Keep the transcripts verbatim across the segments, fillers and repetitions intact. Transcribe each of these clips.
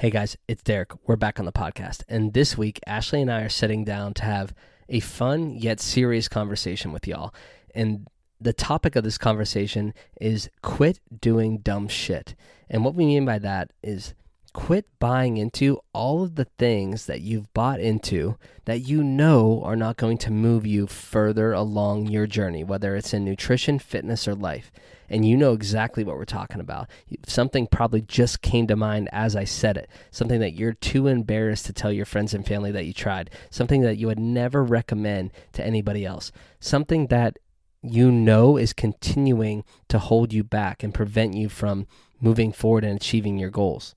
Hey guys, it's Derek. We're back on the podcast. And this week, Ashley and I are sitting down to have a fun yet serious conversation with y'all. And the topic of this conversation is quit doing dumb shit. And what we mean by that is quit buying into all of the things that you've bought into that you know are not going to move you further along your journey, whether it's in nutrition, fitness, or life. And you know exactly what we're talking about. Something probably just came to mind as I said it. Something that you're too embarrassed to tell your friends and family that you tried. Something that you would never recommend to anybody else. Something that you know is continuing to hold you back and prevent you from moving forward and achieving your goals.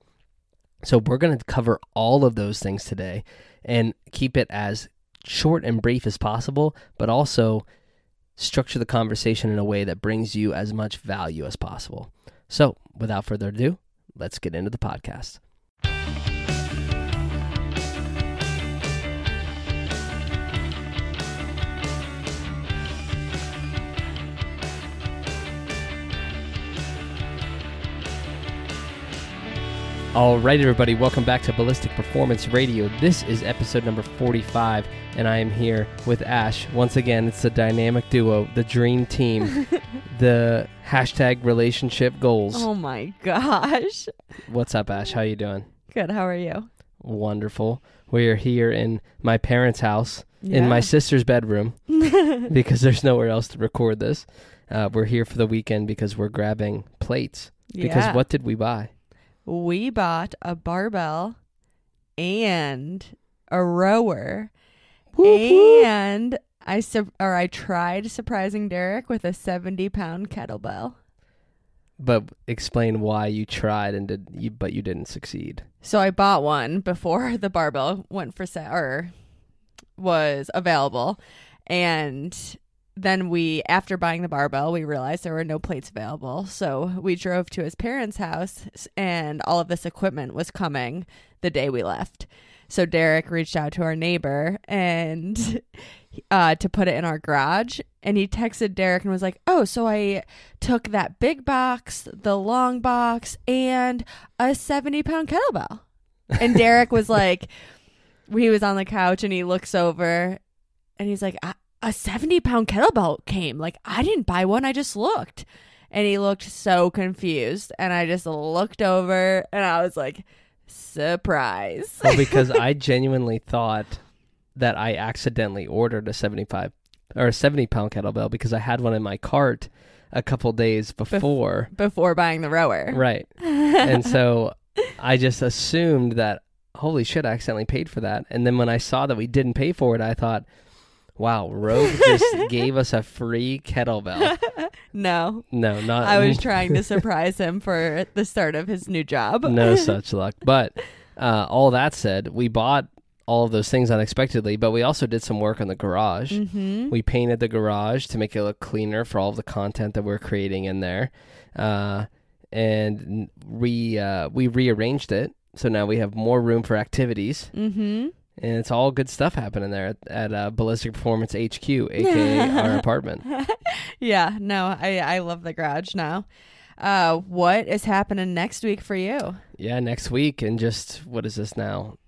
So we're going to cover all of those things today and keep it as short and brief as possible, but also structure the conversation in a way that brings you as much value as possible. So, without further ado, let's get into the podcast. All right, everybody, welcome back to Ballistic Performance Radio. This is episode number forty-five, and I am here with Ash. Once again, it's the dynamic duo, the dream team, the hashtag relationship goals. Oh, my gosh. What's up, Ash? How you doing? Good. How are you? Wonderful. We are here in my parents' house, yeah. in my sister's bedroom, because there's nowhere else to record this. Uh, we're here for the weekend because we're grabbing plates. Yeah. Because what did we buy? We bought a barbell and a rower, whoop, and whoop. I su- or I tried surprising Derek with a seventy-pound kettlebell. But explain why you tried and did, you, but you didn't succeed. So I bought one before the barbell went for sale or was available, and then we, after buying the barbell, we realized there were no plates available. So we drove to his parents' house, and all of this equipment was coming the day we left. So Derek reached out to our neighbor and uh, to put it in our garage. And he texted Derek and was like, oh, so I took that big box, the long box, and a seventy-pound kettlebell. And Derek was like, he was on the couch, and he looks over, and he's like, I. A seventy-pound kettlebell came. Like, I didn't buy one. I just looked. And he looked so confused. And I just looked over, and I was like, surprise. Well, because I genuinely thought that I accidentally ordered a seventy-five or a seventy-pound kettlebell because I had one in my cart a couple days before. Bef- before buying the rower. Right. And so I just assumed that, holy shit, I accidentally paid for that. And then when I saw that we didn't pay for it, I thought, wow, Rogue just gave us a free kettlebell. No. No, not... I was trying to surprise him for the start of his new job. No such luck. But uh, all that said, we bought all of those things unexpectedly, but we also did some work on the garage. Mm-hmm. We painted the garage to make it look cleaner for all of the content that we're creating in there. Uh, and we, uh, we rearranged it, so now we have more room for activities. Mm-hmm. And it's all good stuff happening there at, at uh, Ballistic Performance H Q, a k a our apartment. Yeah, no, I, I love the garage now. Uh, what is happening next week for you? Yeah, next week, and just, what is this now?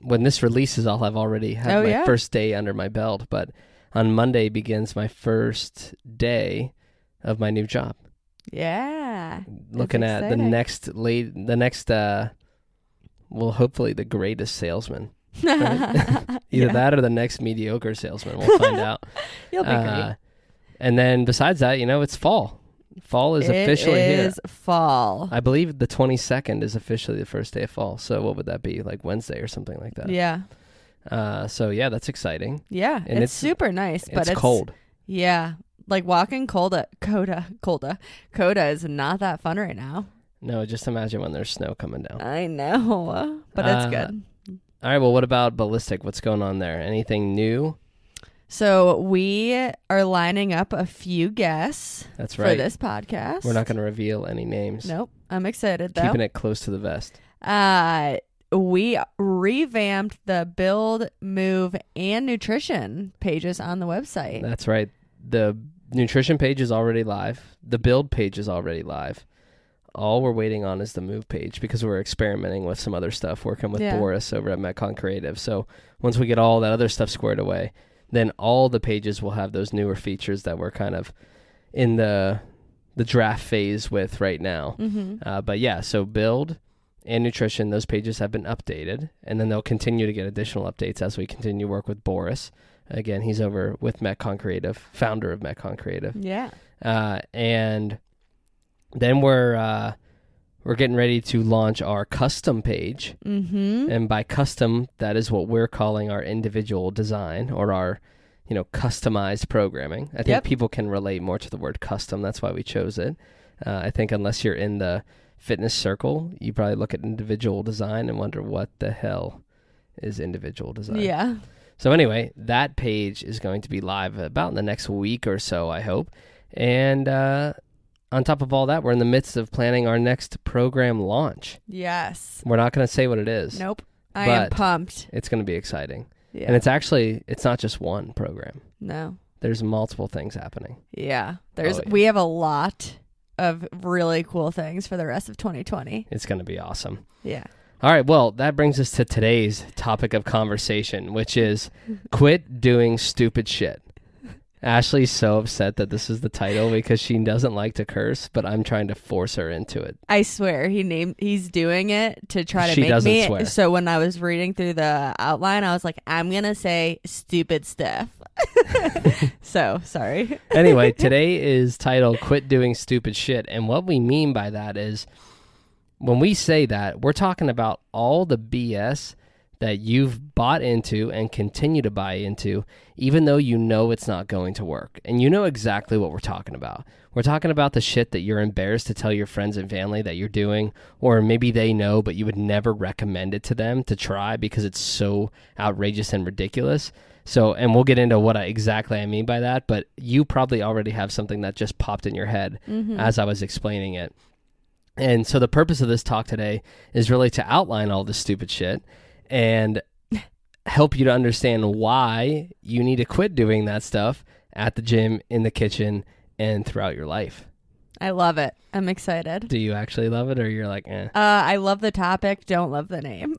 When this releases, I'll have already had oh, my yeah? first day under my belt. But on Monday begins my first day of my new job. Yeah. Looking at the next, late, the next uh, well, hopefully the greatest salesman. Right? Either yeah. that or the next mediocre salesman. We'll find out. You'll be uh, great. And then besides that, you know, it's fall. Fall is it officially is here. It is fall. I believe the twenty-second is officially the first day of fall. So what would that be? Like Wednesday or something like that. Yeah. Uh, so yeah, that's exciting. Yeah. And it's, it's super nice. But it's, it's cold. Yeah. Like walking Coda, Coda, Coda, Coda is not that fun right now. No, just imagine when there's snow coming down. I know. But it's uh, good. All right, well, what about Ballistic? What's going on there? Anything new? So we are lining up a few guests That's right. for this podcast. We're not going to reveal any names. Nope. I'm excited, though. Keeping it close to the vest. Uh, we revamped the build, move, and nutrition pages on the website. That's right. The nutrition page is already live. The build page is already live. all we're waiting on is the move page, because we're experimenting with some other stuff, working with yeah. Boris over at Metcon Creative. So once we get all that other stuff squared away, then all the pages will have those newer features that we're kind of in the the draft phase with right now. Mm-hmm. Uh, but yeah, so build and nutrition, those pages have been updated, and then they'll continue to get additional updates as we continue to work with Boris. Again, he's over with Metcon Creative, founder of Metcon Creative. Yeah. Uh, and then we're uh, we're getting ready to launch our custom page. Mm-hmm. And by custom, that is what we're calling our individual design, or our, you know, customized programming. I think yep. people can relate more to the word custom. That's why we chose it. Uh, I think unless you're in the fitness circle, you probably look at individual design and wonder what the hell is individual design. Yeah. So anyway, that page is going to be live about in the next week or so, I hope. And uh, on top of all that, we're in the midst of planning our next program launch. Yes. We're not going to say what it is. Nope. I am pumped. It's going to be exciting. Yeah. And it's actually, it's not just one program. No. There's multiple things happening. Yeah. There's. Oh, yeah. We have a lot of really cool things for the rest of twenty twenty. It's going to be awesome. Yeah. All right, well, that brings us to today's topic of conversation, which is quit doing stupid shit. Ashley's so upset that this is the title because she doesn't like to curse, but I'm trying to force her into it. I swear, he named he's doing it to try to she make doesn't me. Swear. So when I was reading through the outline, I was like, I'm going to say stupid stuff. So, sorry. Anyway, today is titled Quit Doing Stupid Shit, and what we mean by that is, when we say that, we're talking about all the B S that you've bought into and continue to buy into, even though you know it's not going to work. And you know exactly what we're talking about. We're talking about the shit that you're embarrassed to tell your friends and family that you're doing, or maybe they know, but you would never recommend it to them to try because it's so outrageous and ridiculous. So, and we'll get into what I, exactly I mean by that, but you probably already have something that just popped in your head mm-hmm. as I was explaining it. And so the purpose of this talk today is really to outline all this stupid shit and help you to understand why you need to quit doing that stuff at the gym, in the kitchen, and throughout your life. I love it. I'm excited. Do you actually love it, or you're like, eh? Uh, I love the topic. Don't love the name.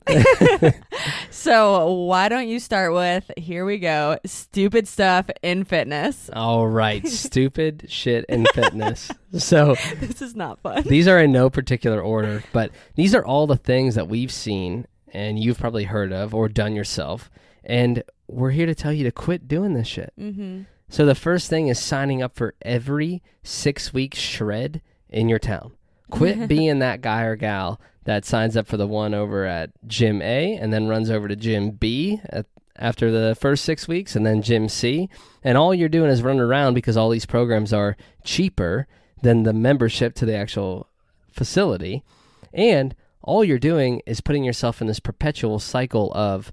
So why don't you start with, here we go, stupid stuff in fitness. All right. Stupid shit in fitness. So this is not fun. These are in no particular order, but these are all the things that we've seen and you've probably heard of or done yourself. And we're here to tell you to quit doing this shit. Mm-hmm. So the first thing is signing up for every six-week shred in your town. Quit being that guy or gal that signs up for the one over at Gym A and then runs over to Gym B at, after the first six weeks and then Gym C. And all you're doing is running around because all these programs are cheaper than the membership to the actual facility. And all you're doing is putting yourself in this perpetual cycle of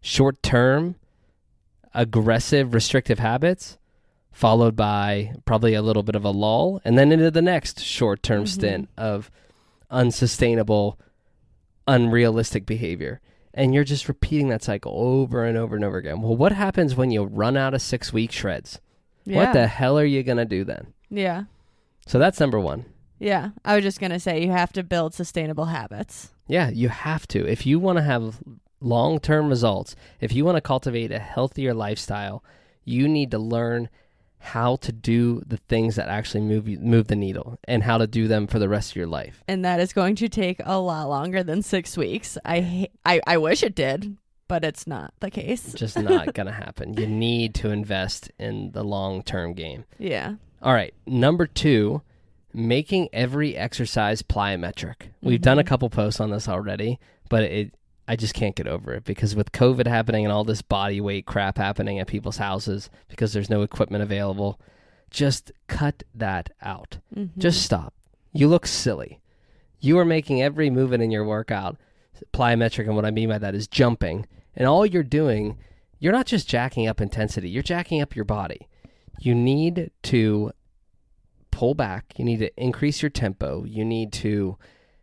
short-term, aggressive, restrictive habits, followed by probably a little bit of a lull, and then into the next short-term mm-hmm. stint of unsustainable, unrealistic behavior. And you're just repeating that cycle over and over and over again. Well, what happens when you run out of six-week shreds? Yeah. What the hell are you going to do then? Yeah. So that's number one. Yeah. I was just going to say, you have to build sustainable habits. Yeah, you have to. If you want to have long-term results, if you want to cultivate a healthier lifestyle, you need to learn how to do the things that actually move you, move the needle, and how to do them for the rest of your life. And that is going to take a lot longer than six weeks. I I, I wish it did, but it's not the case. Just not going to happen. You need to invest in the long-term game. Yeah. All right. Number two, making every exercise plyometric. Mm-hmm. We've done a couple posts on this already, but it I just can't get over it, because with COVID happening and all this body weight crap happening at people's houses because there's no equipment available, just cut that out. Mm-hmm. Just stop. You look silly. You are making every movement in your workout plyometric, and what I mean by that is jumping. And all you're doing, you're not just jacking up intensity. You're jacking up your body. You need to pull back. You need to increase your tempo. You need to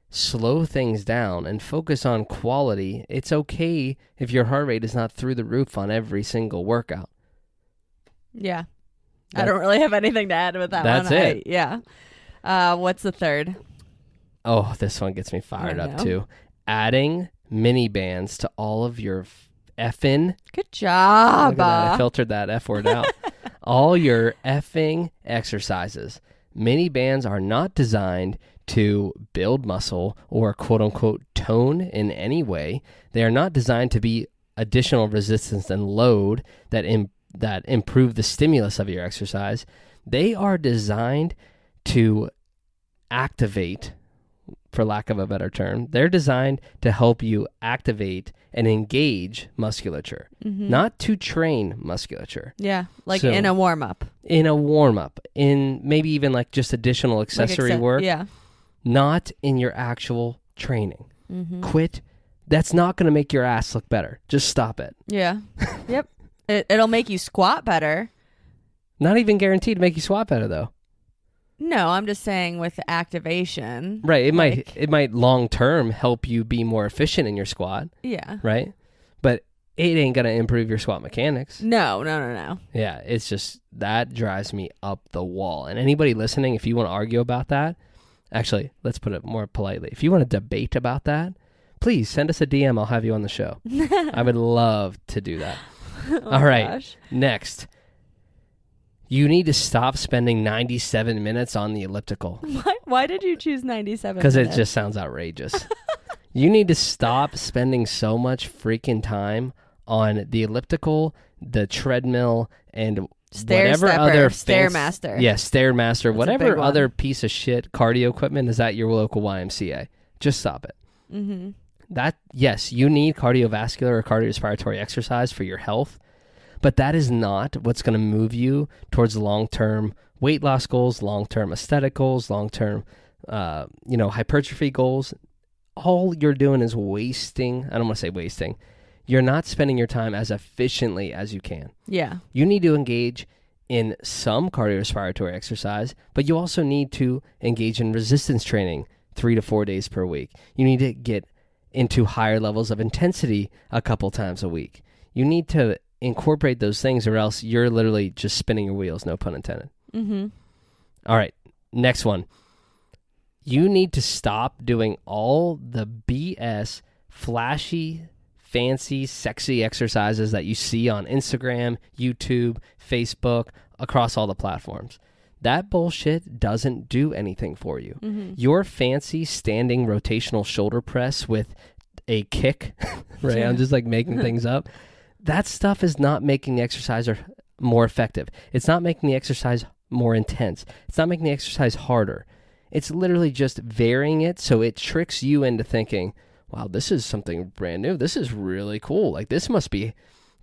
slow things down and focus on quality. It's okay if your heart rate is not through the roof on every single workout. Yeah. That's, I don't really have anything to add with that that's one. That's it. I, yeah. Uh, what's the third? oh, this one gets me fired up too. Adding mini bands to all of your effing. Good job. Look at that. I filtered that F word out. All your effing exercises. Mini bands are not designed to build muscle or quote unquote tone in any way. They are not designed to be additional resistance and load that im- that improve the stimulus of your exercise. They are designed to activate, for lack of a better term, they're designed to help you activate and engage musculature, mm-hmm. not to train musculature. Yeah, like so, in a warm-up. In a warm-up, in maybe even like just additional accessory like exce- work. Yeah. Not in your actual training. Mm-hmm. Quit. That's not going to make your ass look better. Just stop it. Yeah. Yep. It, it'll make you squat better. Not even guaranteed to make you squat better, though. No, I'm just saying with activation. Right. It like, might it might long term help you be more efficient in your squat. Yeah. Right? But it ain't gonna improve your squat mechanics. No, no, no, no. Yeah, it's just that drives me up the wall. And anybody listening, if you want to argue about that, actually, let's put it more politely. If you want to debate about that, please send us a D M, I'll have you on the show. I would love to do that. Oh, all right. Gosh. Next. You need to stop spending ninety-seven minutes on the elliptical. What? Why did you choose ninety-seven minutes? Because it just sounds outrageous. You need to stop spending so much freaking time on the elliptical, the treadmill, and Stair whatever stepper, other... Stairmaster. Fans, yeah, Stairmaster. That's whatever other piece of shit cardio equipment is at your local Y M C A. Just stop it. Mm-hmm. That, yes, you need cardiovascular or cardiorespiratory exercise for your health. But that is not what's going to move you towards long-term weight loss goals, long-term aesthetic goals, long-term, uh, you know, hypertrophy goals. All you're doing is wasting. I don't want to say wasting. You're not spending your time as efficiently as you can. Yeah. You need to engage in some cardiorespiratory exercise, but you also need to engage in resistance training three to four days per week. You need to get into higher levels of intensity a couple times a week. You need to incorporate those things, or else you're literally just spinning your wheels, no pun intended. Mm-hmm. All right, next one. You need to stop doing all the B S, flashy, fancy, sexy exercises that you see on Instagram, YouTube, Facebook, across all the platforms. That bullshit doesn't do anything for you. Mm-hmm. Your fancy standing rotational shoulder press with a kick, right? Yeah. I'm just like making things up. That stuff is not making the exercise more effective. It's not making the exercise more intense. It's not making the exercise harder. It's literally just varying it so it tricks you into thinking, wow, this is something brand new. This is really cool. Like, this must be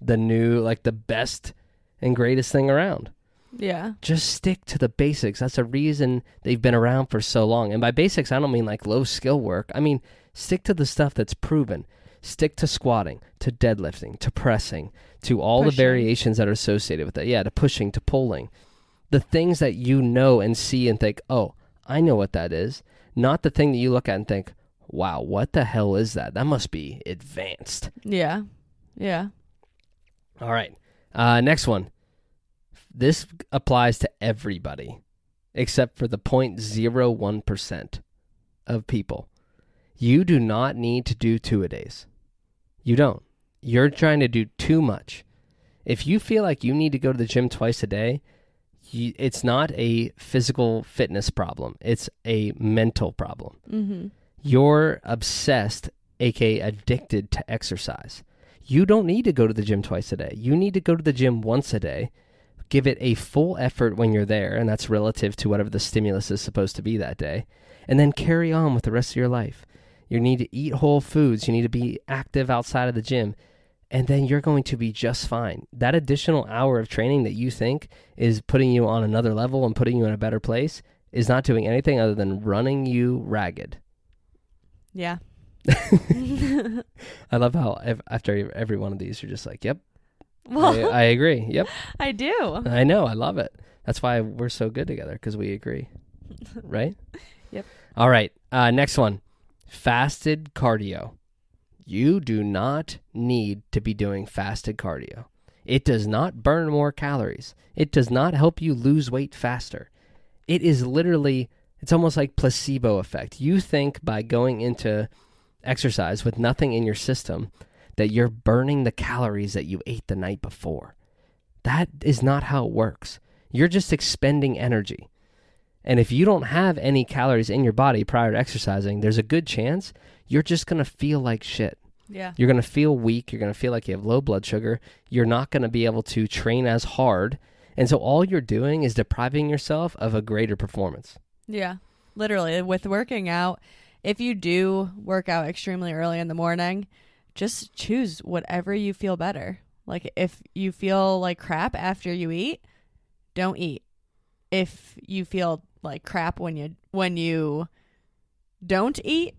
the new, like, the best and greatest thing around. Yeah. Just stick to the basics. That's the reason they've been around for so long. And by basics, I don't mean, like, low skill work. I mean, stick to the stuff that's proven. Stick to squatting, to deadlifting, to pressing, to all pushing. The variations that are associated with it. Yeah, to pushing, to pulling. The things that you know and see and think, oh, I know what that is. Not the thing that you look at and think, wow, what the hell is that? That must be advanced. Yeah, yeah. All right, uh, next one. This applies to everybody except for the zero point zero one percent of people. You do not need to do two-a-days. You don't. You're trying to do too much. If you feel like you need to go to the gym twice a day, you, it's not a physical fitness problem. It's a mental problem. Mm-hmm. You're obsessed, aka addicted to exercise. You don't need to go to the gym twice a day. You need to go to the gym once a day. Give it a full effort when you're there, and that's relative to whatever the stimulus is supposed to be that day. And then carry on with the rest of your life. You need to eat whole foods. You need to be active outside of the gym. And then you're going to be just fine. That additional hour of training that you think is putting you on another level and putting you in a better place is not doing anything other than running you ragged. Yeah. I love how after every one of these, you're just like, yep. Well, I, I agree. Yep. I do. I know. I love it. That's why we're so good together, because we agree. Right? Yep. All right. Uh, next one. Fasted cardio. You do not need to be doing fasted cardio. It does not burn more calories. It does not help you lose weight faster. It is literally it's almost like placebo effect. You think by going into exercise with nothing in your system that you're burning the calories that you ate the night before. That is not how it works. You're just expending energy. And if you don't have any calories in your body prior to exercising, there's a good chance you're just going to feel like shit. Yeah. You're going to feel weak. You're going to feel like you have low blood sugar. You're not going to be able to train as hard. And so all you're doing is depriving yourself of a greater performance. Yeah, literally. With working out, if you do work out extremely early in the morning, just choose whatever you feel better. Like if you feel like crap after you eat, don't eat. If you feel like crap when you when you don't eat,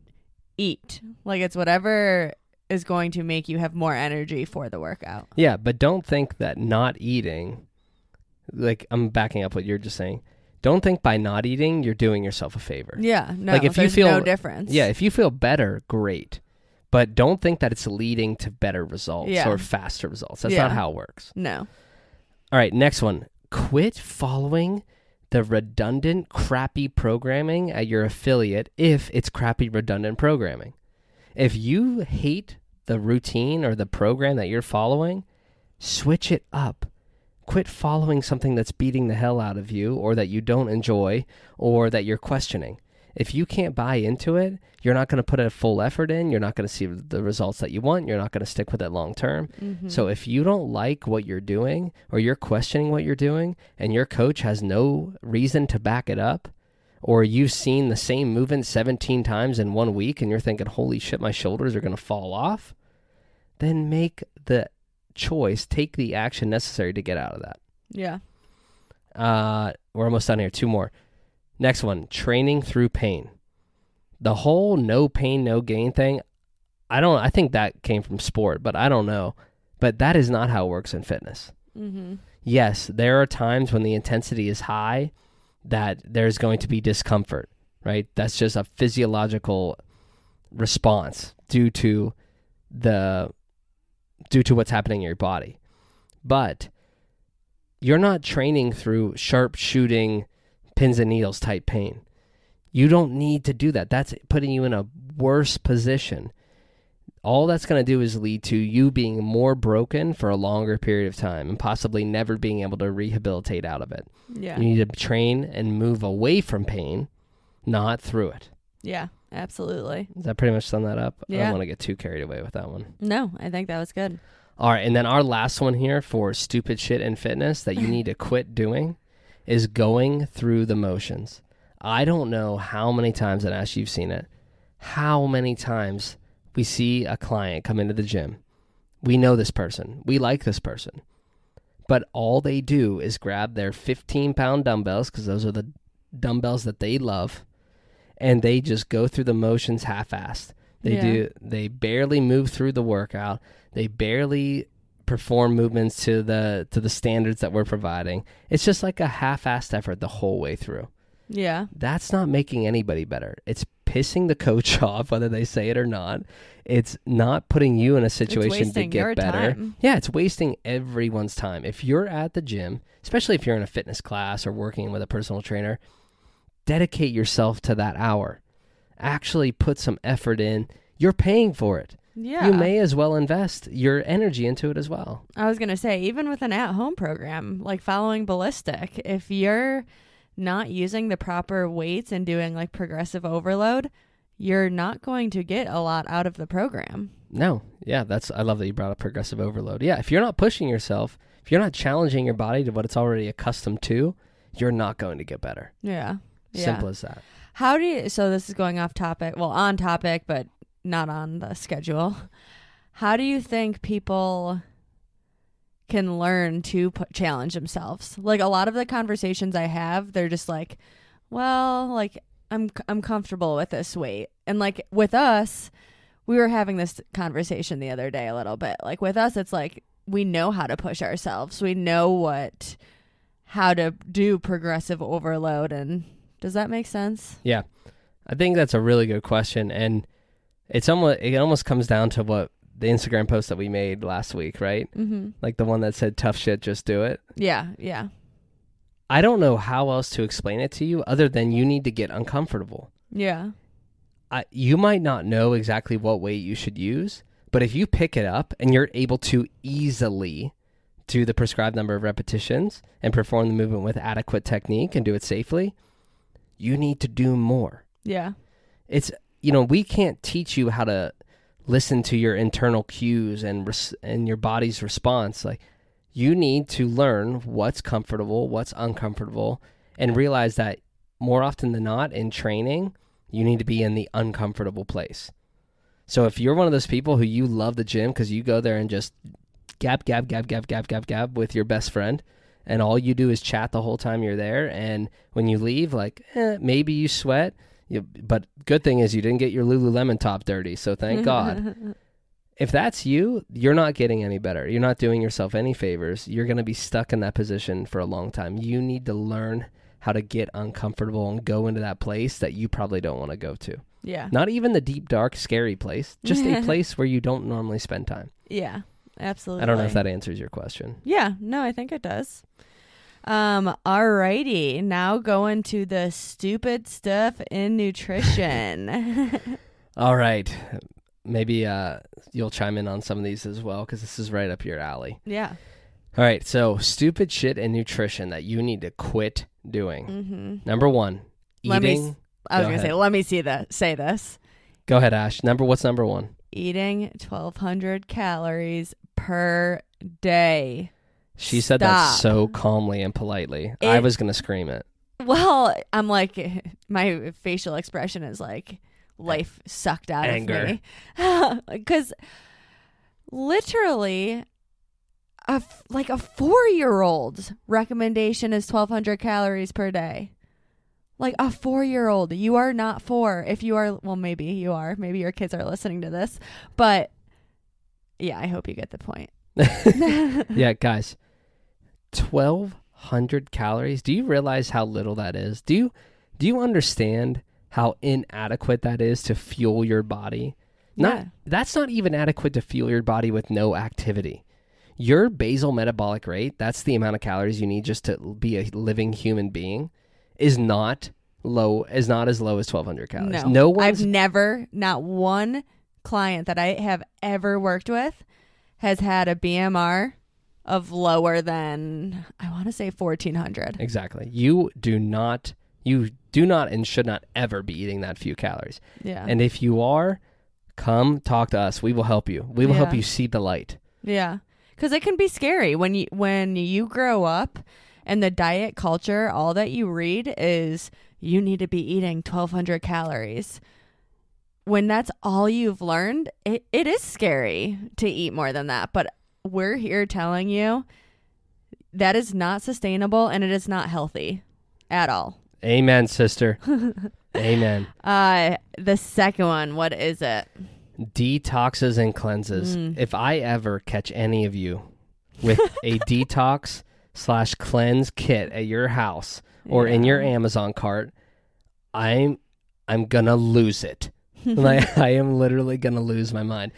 eat. Like it's whatever is going to make you have more energy for the workout. Yeah, but don't think that not eating, like I'm backing up what you're just saying. Don't think by not eating you're doing yourself a favor. Yeah, no, like if there's you feel, no difference. Yeah, if you feel better, great. But don't think that it's leading to better results yeah. or faster results. That's yeah. not how it works. No. All right, next one. Quit following the redundant, crappy programming at your affiliate if it's crappy, redundant programming. If you hate the routine or the program that you're following, switch it up. Quit following something that's beating the hell out of you or that you don't enjoy or that you're questioning. If you can't buy into it, you're not going to put a full effort in. You're not going to see the results that you want. You're not going to stick with it long term. Mm-hmm. So if you don't like what you're doing or you're questioning what you're doing and your coach has no reason to back it up, or you've seen the same movement seventeen times in one week and you're thinking, holy shit, my shoulders are going to fall off, then make the choice, take the action necessary to get out of that. Yeah. Uh, we're almost done here. Two more. Next one, training through pain. The whole no pain, no gain thing, I don't. I think that came from sport, but I don't know. But that is not how it works in fitness. Mm-hmm. Yes, there are times when the intensity is high that there's going to be discomfort, right? That's just a physiological response due to the due to what's happening in your body. But you're not training through sharp shooting, pins and needles type pain. You don't need to do that. That's putting you in a worse position. All that's going to do is lead to you being more broken for a longer period of time and possibly never being able to rehabilitate out of it. Yeah. You need to train and move away from pain, not through it. Yeah, absolutely. Does that pretty much sum that up? Yeah. I don't want to get too carried away with that one. No, I think that was good. All right, and then our last one here for stupid shit in fitness that you need to quit doing is going through the motions. I don't know how many times, and Ash, you've seen it, how many times we see a client come into the gym. We know this person. We like this person. But all they do is grab their fifteen-pound dumbbells, because those are the dumbbells that they love, and they just go through the motions half-assed. They yeah. do. They barely move through the workout. They barely perform movements to the to the standards that we're providing. It's just like a half-assed effort the whole way through. Yeah. That's not making anybody better. It's pissing the coach off, whether they say it or not. It's not putting you in a situation to get better. Time. Yeah, it's wasting everyone's time. If you're at the gym, especially if you're in a fitness class or working with a personal trainer, dedicate yourself to that hour. Actually put some effort in. You're paying for it. Yeah. You may as well invest your energy into it as well. I was going to say, even with an at-home program, like following Ballistic, if you're not using the proper weights and doing like progressive overload, you're not going to get a lot out of the program. No. Yeah, that's I love that you brought up progressive overload. Yeah, if you're not pushing yourself, if you're not challenging your body to what it's already accustomed to, you're not going to get better. Yeah. Simple yeah. as that. How do you, so this is going off topic, well, on topic, but not on the schedule. How do you think people can learn to put, challenge themselves? Like a lot of the conversations I have, they're just like, well, like I'm, I'm comfortable with this weight. And like with us, we were having this conversation the other day a little bit. Like with us, it's like, we know how to push ourselves. We know what, how to do progressive overload. And does that make sense? Yeah. I think that's a really good question. And It's almost it almost comes down to what the Instagram post that we made last week, right? Mm-hmm. Like the one that said, tough shit, just do it. Yeah, yeah. I don't know how else to explain it to you other than you need to get uncomfortable. Yeah. I, you might not know exactly what weight you should use, but if you pick it up and you're able to easily do the prescribed number of repetitions and perform the movement with adequate technique and do it safely, you need to do more. Yeah. It's, you know, we can't teach you how to listen to your internal cues and res- and your body's response. Like, you need to learn what's comfortable, what's uncomfortable, and realize that more often than not in training, you need to be in the uncomfortable place. So if you're one of those people who you love the gym because you go there and just gab, gab, gab, gab, gab, gab, gab with your best friend, and all you do is chat the whole time you're there, and when you leave, like, eh, maybe you sweat, you, but good thing is you didn't get your Lululemon top dirty, so thank God. If that's you, you're not getting any better. You're not doing yourself any favors. You're going to be stuck in that position for a long time. You need to learn how to get uncomfortable and go into that place that you probably don't want to go to. Yeah. Not even the deep, dark, scary place. Just a place where you don't normally spend time. Yeah, absolutely. I don't know if that answers your question. Yeah, no, I think it does. Um, all righty. Now going to the stupid stuff in nutrition. All right. Maybe uh, you'll chime in on some of these as well, because this is right up your alley. Yeah. All right. So, stupid shit in nutrition that you need to quit doing. Mm-hmm. Number one, let eating. Me, I was going to say, let me see the, say this. Go ahead, Ash. Number, what's number one? Eating twelve hundred calories per day. She Stop. said that so calmly and politely. It, I was going to scream it. Well, I'm like, my facial expression is like, life sucked out Anger. of me. Because literally, a f- like a four-year-old's recommendation is twelve hundred calories per day. Like a four-year-old. You are not four. If you are, well, maybe you are. Maybe your kids are listening to this. But yeah, I hope you get the point. Yeah, guys, twelve hundred calories. Do you realize how little that is? Do you, do you understand how inadequate that is to fuel your body? Not, yeah. That's not even adequate to fuel your body with no activity. Your basal metabolic rate, that's the amount of calories you need just to be a living human being, is not low, is not as low as twelve hundred calories. No, no one's... I've never, not one client that I have ever worked with has had a B M R of lower than, I want to say fourteen hundred. Exactly. You do not... You do not and should not ever be eating that few calories. Yeah. And if you are, come talk to us. We will help you. We will yeah. help you see the light. Yeah. Because it can be scary when you, when you grow up and the diet culture, all that you read is you need to be eating twelve hundred calories. When that's all you've learned, it, it is scary to eat more than that. But we're here telling you that is not sustainable and it is not healthy at all. Amen, sister. Amen. Uh, the second one, what is it? Detoxes and cleanses. Mm. If I ever catch any of you with a detox slash cleanse kit at your house or yeah. in your Amazon cart, I'm I'm gonna lose it. Like, I am literally gonna lose my mind.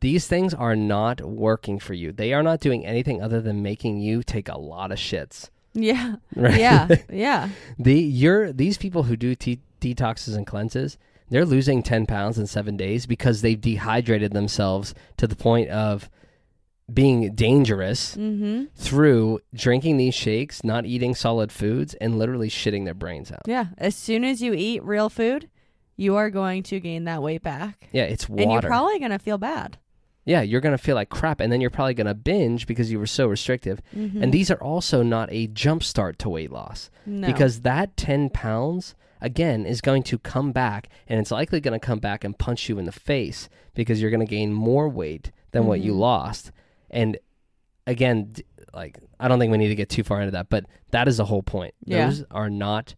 These things are not working for you. They are not doing anything other than making you take a lot of shits. Yeah, right? yeah, yeah. The you're these people who do te- detoxes and cleanses, they're losing ten pounds in seven days because they've dehydrated themselves to the point of being dangerous mm-hmm. through drinking these shakes, not eating solid foods, and literally shitting their brains out. Yeah, as soon as you eat real food, you are going to gain that weight back. Yeah, it's water. And you're probably going to feel bad. Yeah, you're going to feel like crap, and then you're probably going to binge because you were so restrictive. Mm-hmm. And these are also not a jump start to weight loss. No. Because that ten pounds, again, is going to come back, and it's likely going to come back and punch you in the face because you're going to gain more weight than mm-hmm. what you lost. And again, like, I don't think we need to get too far into that, but that is the whole point. Yeah. Those are not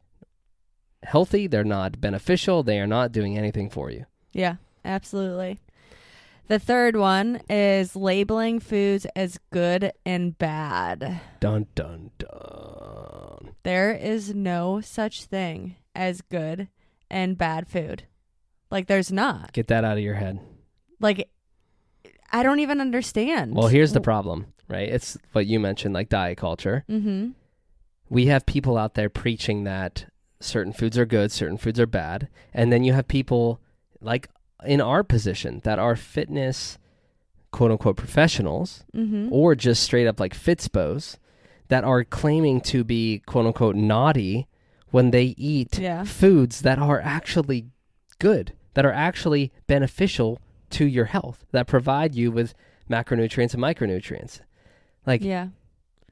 healthy. They're not beneficial. They are not doing anything for you. Yeah, absolutely. The third one is labeling foods as good and bad. Dun, dun, dun. There is no such thing as good and bad food. Like, there's not. Get that out of your head. Like, I don't even understand. Well, here's the problem, right? It's what you mentioned, like diet culture. Mm-hmm. we have people out there preaching that certain foods are good, certain foods are bad. And then you have people like in our position that are fitness, quote unquote, professionals, mm-hmm. or just straight up like fitspos that are claiming to be, quote unquote, naughty when they eat yeah. foods that are actually good, that are actually beneficial to your health, that provide you with macronutrients and micronutrients. Like, yeah.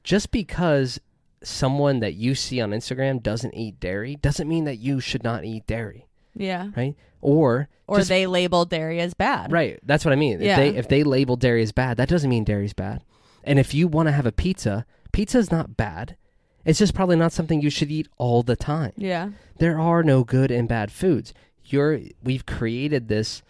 just because someone that you see on Instagram doesn't eat dairy doesn't mean that you should not eat dairy. Yeah. Right? Or or just, they label dairy as bad. Right. That's what I mean. Yeah. If they if they label dairy as bad, that doesn't mean dairy's bad. And if you want to have a pizza, pizza's not bad. It's just probably not something you should eat all the time. Yeah. There are no good and bad foods. You're we've created this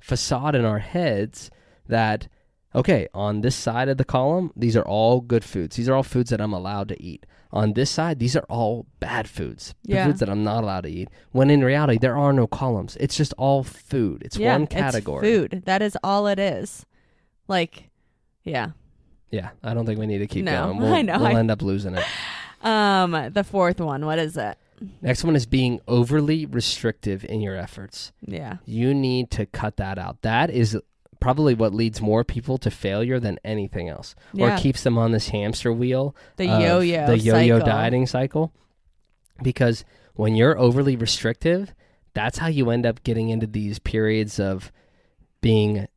facade in our heads that, okay, on this side of the column, these are all good foods. These are all foods that I'm allowed to eat. On this side, these are all bad foods, yeah. foods that I'm not allowed to eat. When in reality, there are no columns. It's just all food. It's yeah, one category. It's food. That is all it is. Like, yeah. Yeah, I don't think we need to keep no, going. We'll, I know. We'll end up losing it. um, the fourth one, what is it? Next one is being overly restrictive in your efforts. Yeah. You need to cut that out. That is probably what leads more people to failure than anything else, yeah. or keeps them on this hamster wheel, the yo-yo, the yo-yo cycle. dieting cycle. Because when you're overly restrictive, that's how you end up getting into these periods of being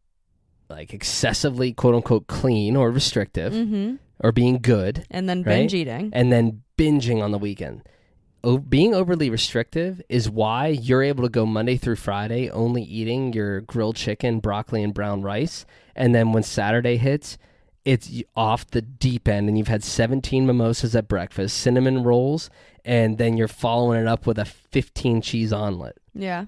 like excessively "quote unquote" clean or restrictive, mm-hmm. or being good, and then binge right? eating, and then binging on the weekend. O- being overly restrictive is why you're able to go Monday through Friday only eating your grilled chicken, broccoli, and brown rice. And then when Saturday hits, it's off the deep end and you've had seventeen mimosas at breakfast, cinnamon rolls, and then you're following it up with a fifteen cheese omelet. Yeah.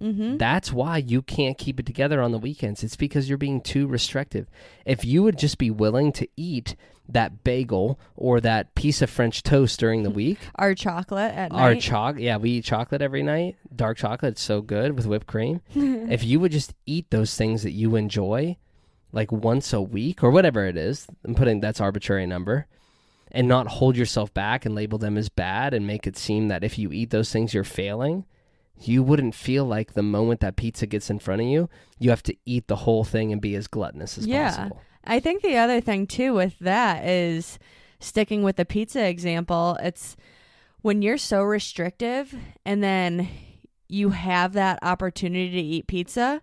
Mm-hmm. That's why you can't keep it together on the weekends. It's because you're being too restrictive. If you would just be willing to eat that bagel or that piece of French toast during the week, our chocolate at night, our chocolate, yeah, we eat chocolate every night, dark chocolate, it's so good with whipped cream. If you would just eat those things that you enjoy, like once a week or whatever it is, I'm putting that's arbitrary number, and not hold yourself back and label them as bad and make it seem that if you eat those things you're failing. You wouldn't feel like the moment that pizza gets in front of you, you have to eat the whole thing and be as gluttonous as yeah. possible. I think the other thing too with that is, sticking with the pizza example, it's when you're so restrictive and then you have that opportunity to eat pizza,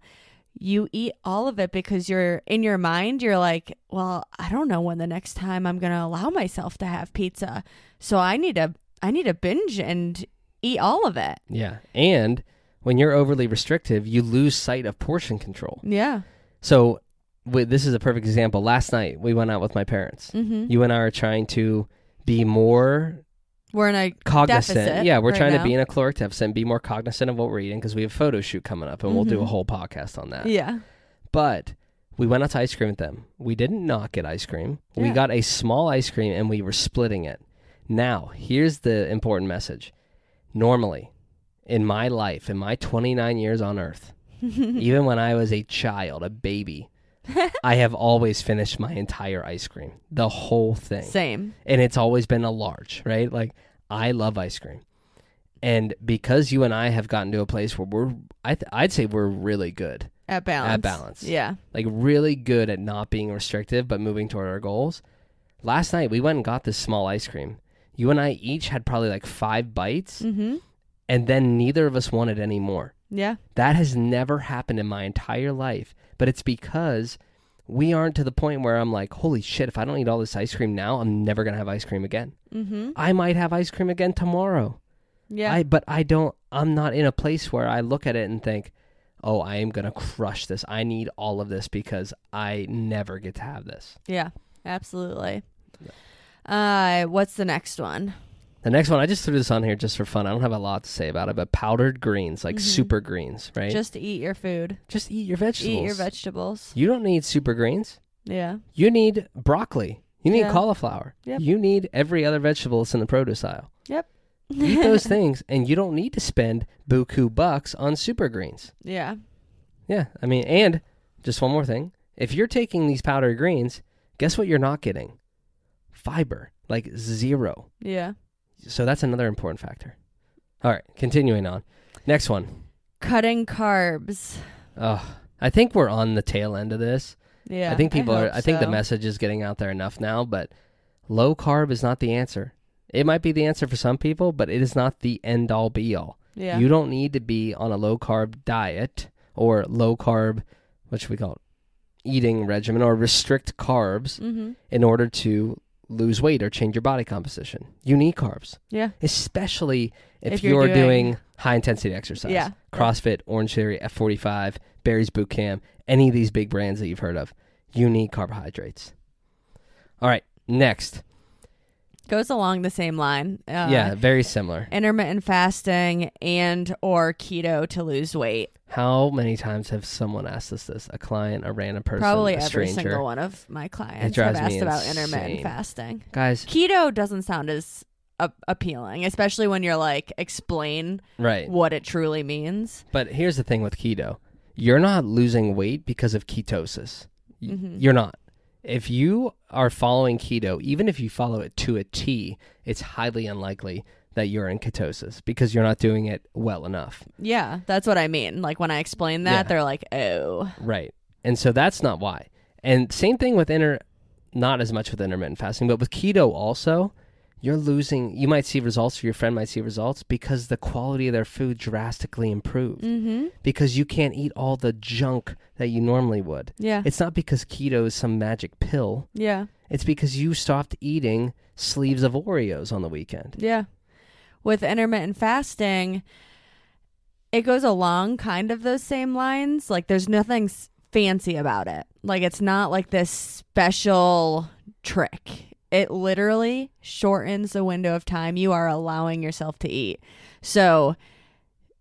you eat all of it because you're in your mind, you're like, well, I don't know when the next time I'm going to allow myself to have pizza. So I need to, I need to binge and eat all of it. Yeah. And when you're overly restrictive, you lose sight of portion control. Yeah. So we, this is a perfect example. Last night, we went out with my parents. Mm-hmm. You and I are trying to be more... We're in a cognizant. Deficit yeah, we're right trying now. to be in a caloric deficit and be more cognizant of what we're eating because we have a photo shoot coming up and mm-hmm. we'll do a whole podcast on that. Yeah. But we went out to ice cream with them. We did not get ice cream. Yeah. We got a small ice cream and we were splitting it. Now, here's the important message. Normally, in my life, in my twenty-nine years on Earth, even when I was a child, a baby, I have always finished my entire ice cream, the whole thing. Same. And it's always been a large, right? Like, I love ice cream. And because you and I have gotten to a place where we're, I th- I'd say we're really good. At balance. At balance. Yeah. Like, really good at not being restrictive, but moving toward our goals. Last night, we went and got this small ice cream. You and I each had probably like five bites, mm-hmm. and then neither of us wanted any more. Yeah. That has never happened in my entire life, but it's because we aren't to the point where I'm like, holy shit, if I don't eat all this ice cream now, I'm never going to have ice cream again. Mm-hmm. I might have ice cream again tomorrow. Yeah. I, but I don't, I'm not in a place where I look at it and think, oh, I am going to crush this. I need all of this because I never get to have this. Yeah, absolutely. Yeah. Uh, what's the next one? The next one, I just threw this on here just for fun. I don't have a lot to say about it, but powdered greens, like mm-hmm. super greens, right? Just eat your food. Just eat your vegetables. Eat your vegetables. You don't need super greens. Yeah. You need broccoli. You need yeah. cauliflower. Yep. You need every other vegetable that's in the produce aisle. Yep. Eat those things, and you don't need to spend buku bucks on super greens. Yeah. Yeah. I mean, and just one more thing. If you're taking these powdered greens, guess what you're not getting? Fiber, like zero. Yeah. So that's another important factor. All right, continuing on. Next one. Cutting carbs. Oh, I think we're on the tail end of this. Yeah, I think people I are. I think so. The message is getting out there enough now, but low carb is not the answer. It might be the answer for some people, but it is not the end all be all. Yeah. You don't need to be on a low carb diet or low carb, what should we call it, eating regimen, or restrict carbs mm-hmm. in order to lose weight or change your body composition. You need carbs. Yeah. Especially if, if you're, you're doing, doing high intensity exercise. Yeah. CrossFit, Orange Theory, F forty-five, Barry's Boot Camp, any of these big brands that you've heard of. You need carbohydrates. All right. Next. Goes along the same line. Uh, yeah, very similar. Intermittent fasting and or keto to lose weight. How many times have someone asked us this? A client, a random person, probably a stranger. Every single one of my clients have asked about intermittent fasting. Guys. Keto doesn't sound as a- appealing, especially when you're like, explain right. what it truly means. But here's the thing with keto. You're not losing weight because of ketosis. Mm-hmm. You're not. If you are following keto, even if you follow it to a T, it's highly unlikely that you're in ketosis because you're not doing it well enough. Yeah, that's what I mean. Like when I explain that, yeah. they're like, oh. Right. And so that's not why. And same thing with inter, not as much with intermittent fasting, but with keto also, you're losing, you might see results, or your friend might see results because the quality of their food drastically improved mm-hmm. because you can't eat all the junk that you normally would. Yeah. It's not because keto is some magic pill. Yeah. It's because you stopped eating sleeves of Oreos on the weekend. Yeah. With intermittent fasting, it goes along kind of those same lines. Like there's nothing s- fancy about it. Like it's not like this special trick. It literally shortens the window of time you are allowing yourself to eat. So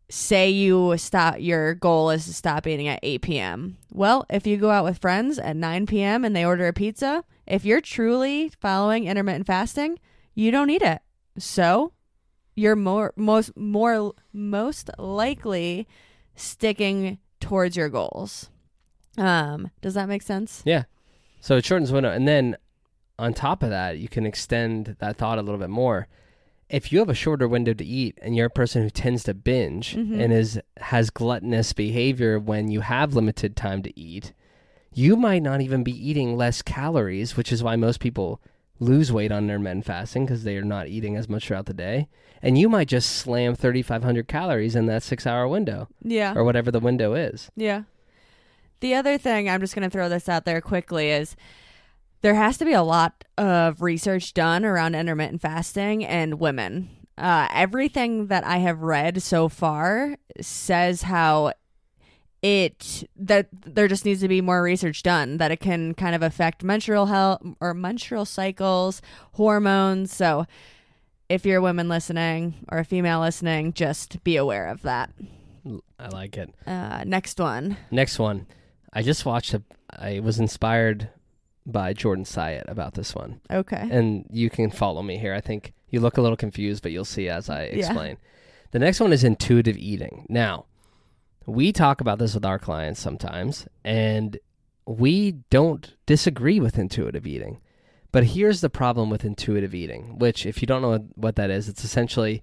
say you stop, your goal is to stop eating at eight p.m. Well, if you go out with friends at nine p.m. and they order a pizza, if you're truly following intermittent fasting, you don't eat it. So you're more most more most likely sticking towards your goals. Um, does that make sense? Yeah. So it shortens the window. And then on top of that, you can extend that thought a little bit more. If you have a shorter window to eat and you're a person who tends to binge mm-hmm. and is has gluttonous behavior when you have limited time to eat, you might not even be eating less calories, which is why most people lose weight on intermittent fasting because they are not eating as much throughout the day. And you might just slam thirty-five hundred calories in that six-hour window. Yeah. Or whatever the window is. Yeah. The other thing, I'm just going to throw this out there quickly, is there has to be a lot of research done around intermittent fasting and women. Uh, everything that I have read so far says how it that there just needs to be more research done, that it can kind of affect menstrual health or menstrual cycles, hormones. So if you're a woman listening or a female listening, just be aware of that. I like it. Uh, next one. Next one. I just watched a, I was inspired by Jordan Syatt about this one. Okay. And you can follow me here. I think you look a little confused, but you'll see as I explain. Yeah. The next one is intuitive eating. Now, we talk about this with our clients sometimes, and we don't disagree with intuitive eating. But here's the problem with intuitive eating, which if you don't know what that is, it's essentially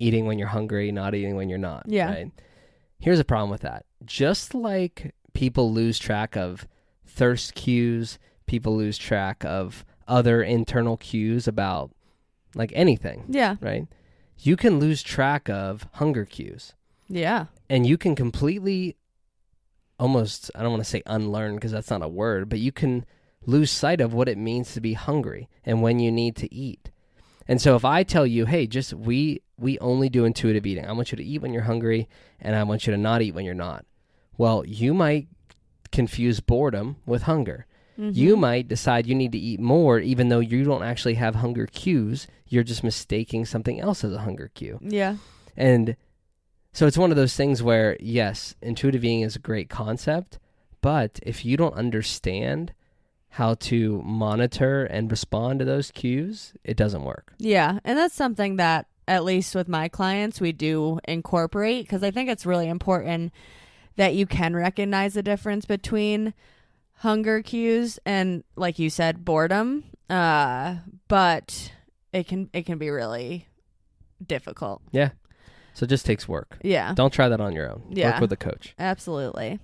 eating when you're hungry, not eating when you're not. Yeah. Right? Here's a problem with that. Just like people lose track of thirst cues, people lose track of other internal cues about like anything. Yeah. Right. You can lose track of hunger cues. Yeah. And you can completely almost, I don't want to say unlearn because that's not a word, but you can lose sight of what it means to be hungry and when you need to eat. And so if I tell you, hey, just we, we only do intuitive eating. I want you to eat when you're hungry and I want you to not eat when you're not. Well, you might confuse boredom with hunger. Mm-hmm. You might decide you need to eat more even though you don't actually have hunger cues. You're just mistaking something else as a hunger cue. Yeah. And so it's one of those things where, yes, intuitive eating is a great concept, but if you don't understand how to monitor and respond to those cues, it doesn't work. Yeah. And that's something that, at least with my clients, we do incorporate because I think it's really important that you can recognize the difference between hunger cues and, like you said, boredom, uh but it can it can be really difficult. Yeah. So it just takes work. Yeah. Don't try that on your own. Yeah. Work with a coach. Absolutely.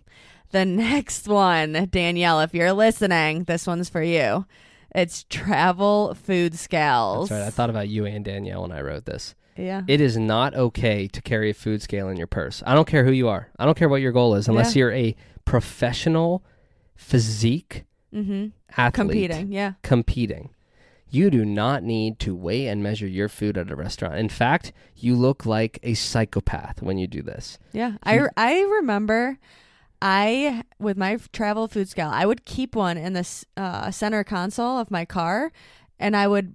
The next one, Danielle, if you're listening, this one's for you. It's travel food scales. That's right. I thought about you and Danielle when I wrote this. Yeah. It is not okay to carry a food scale in your purse. I don't care who you are. I don't care what your goal is, unless yeah. you're a professional physique mm-hmm. athlete. Competing, yeah. Competing. You do not need to weigh and measure your food at a restaurant. In fact, you look like a psychopath when you do this. Yeah. I, I remember I, with my travel food scale, I would keep one in the uh, center console of my car, and I would